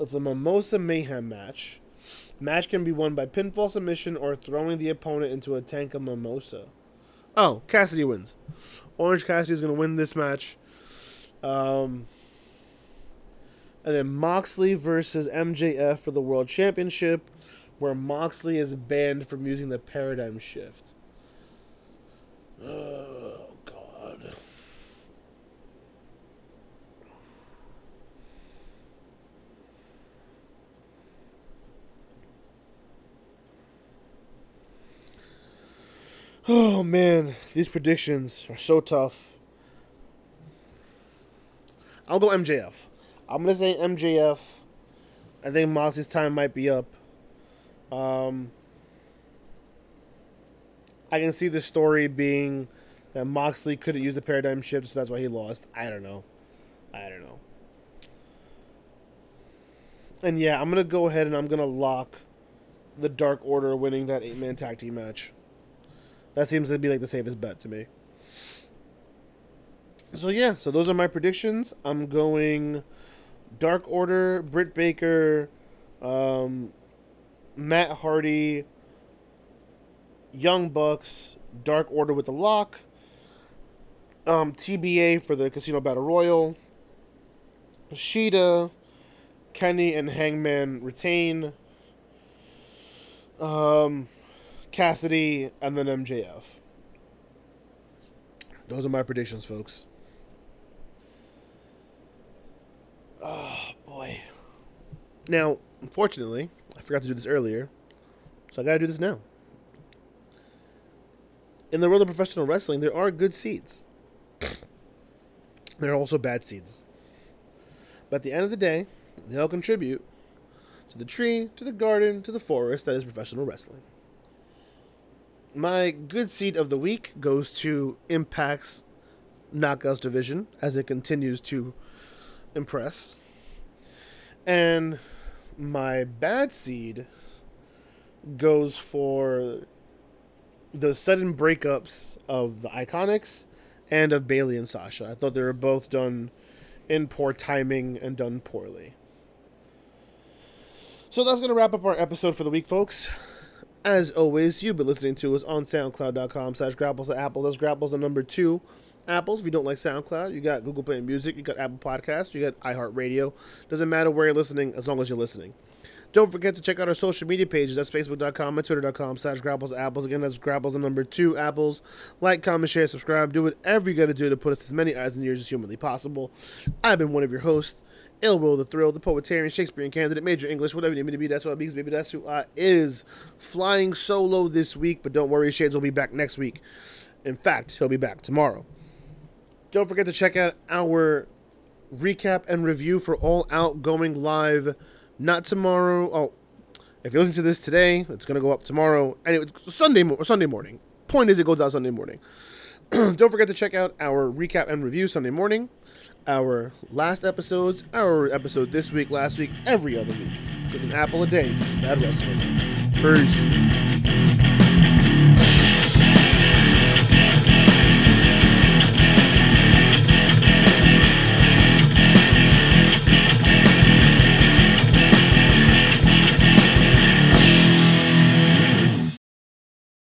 It's a Mimosa Mayhem match. Match can be won by pinfall submission or throwing the opponent into a tank of mimosa. Oh, Cassidy wins. Orange Cassidy is going to win this match. Um... And then Moxley versus M J F for the World Championship, where Moxley is banned from using the Paradigm Shift. Oh, God. Oh, man. These predictions are so tough. I'll go M J F. I'm going to say M J F. I think Moxley's time might be up. Um, I can see the story being that Moxley couldn't use the Paradigm Shift, so that's why he lost. I don't know. I don't know. And yeah, I'm going to go ahead and I'm going to lock the Dark Order winning that eight-man tag team match. That seems to be like the safest bet to me. So yeah, so those are my predictions. I'm going... Dark Order, Britt Baker, um, Matt Hardy, Young Bucks, Dark Order with the lock, um, T B A for the Casino Battle Royal, Shida, Kenny and Hangman retain, um, Cassidy, and then M J F. Those are my predictions, folks. Oh, boy. Now, unfortunately, I forgot to do this earlier, so I gotta do this now. In the world of professional wrestling, there are good seeds. There are also bad seeds. But at the end of the day, they all contribute to the tree, to the garden, to the forest that is professional wrestling. My good seed of the week goes to Impact's Knockouts division as it continues to impress. And my bad seed goes for the sudden breakups of the Iconics and of Bayley and Sasha. I thought they were both done in poor timing and done poorly. So that's going to wrap up our episode for the week, folks. As always, you've been listening to us on SoundCloud.com slash Grapples to Apples. That's Grapples the number two. Apples, if you don't like SoundCloud, you got Google Play Music, you got Apple Podcasts, you got iHeartRadio. Doesn't matter where you're listening, as long as you're listening. Don't forget to check out our social media pages. That's Facebook dot com and Twitter dot com slash Grapples Apples. Again, that's Grapples the number two Apples. Like, comment, share, subscribe. Do whatever you got to do to put us as many eyes and ears as humanly possible. I've been one of your hosts, Ill Will the Thrill, the Poetarian, Shakespearean Candidate, Major English, whatever you need me to be, that's what I be, baby, that's who I is. Flying solo this week, but don't worry, Shades will be back next week. In fact, he'll be back tomorrow. Don't forget to check out our recap and review for All Out going live, not tomorrow. Oh, if you listen to this today, it's going to go up tomorrow. Anyway, Sunday, mo- Sunday morning. Point is, it goes out Sunday morning. Don't forget to check out our recap and review Sunday morning, our last episodes, our episode this week, last week, every other week. Because an apple a day is bad wrestling. Peace.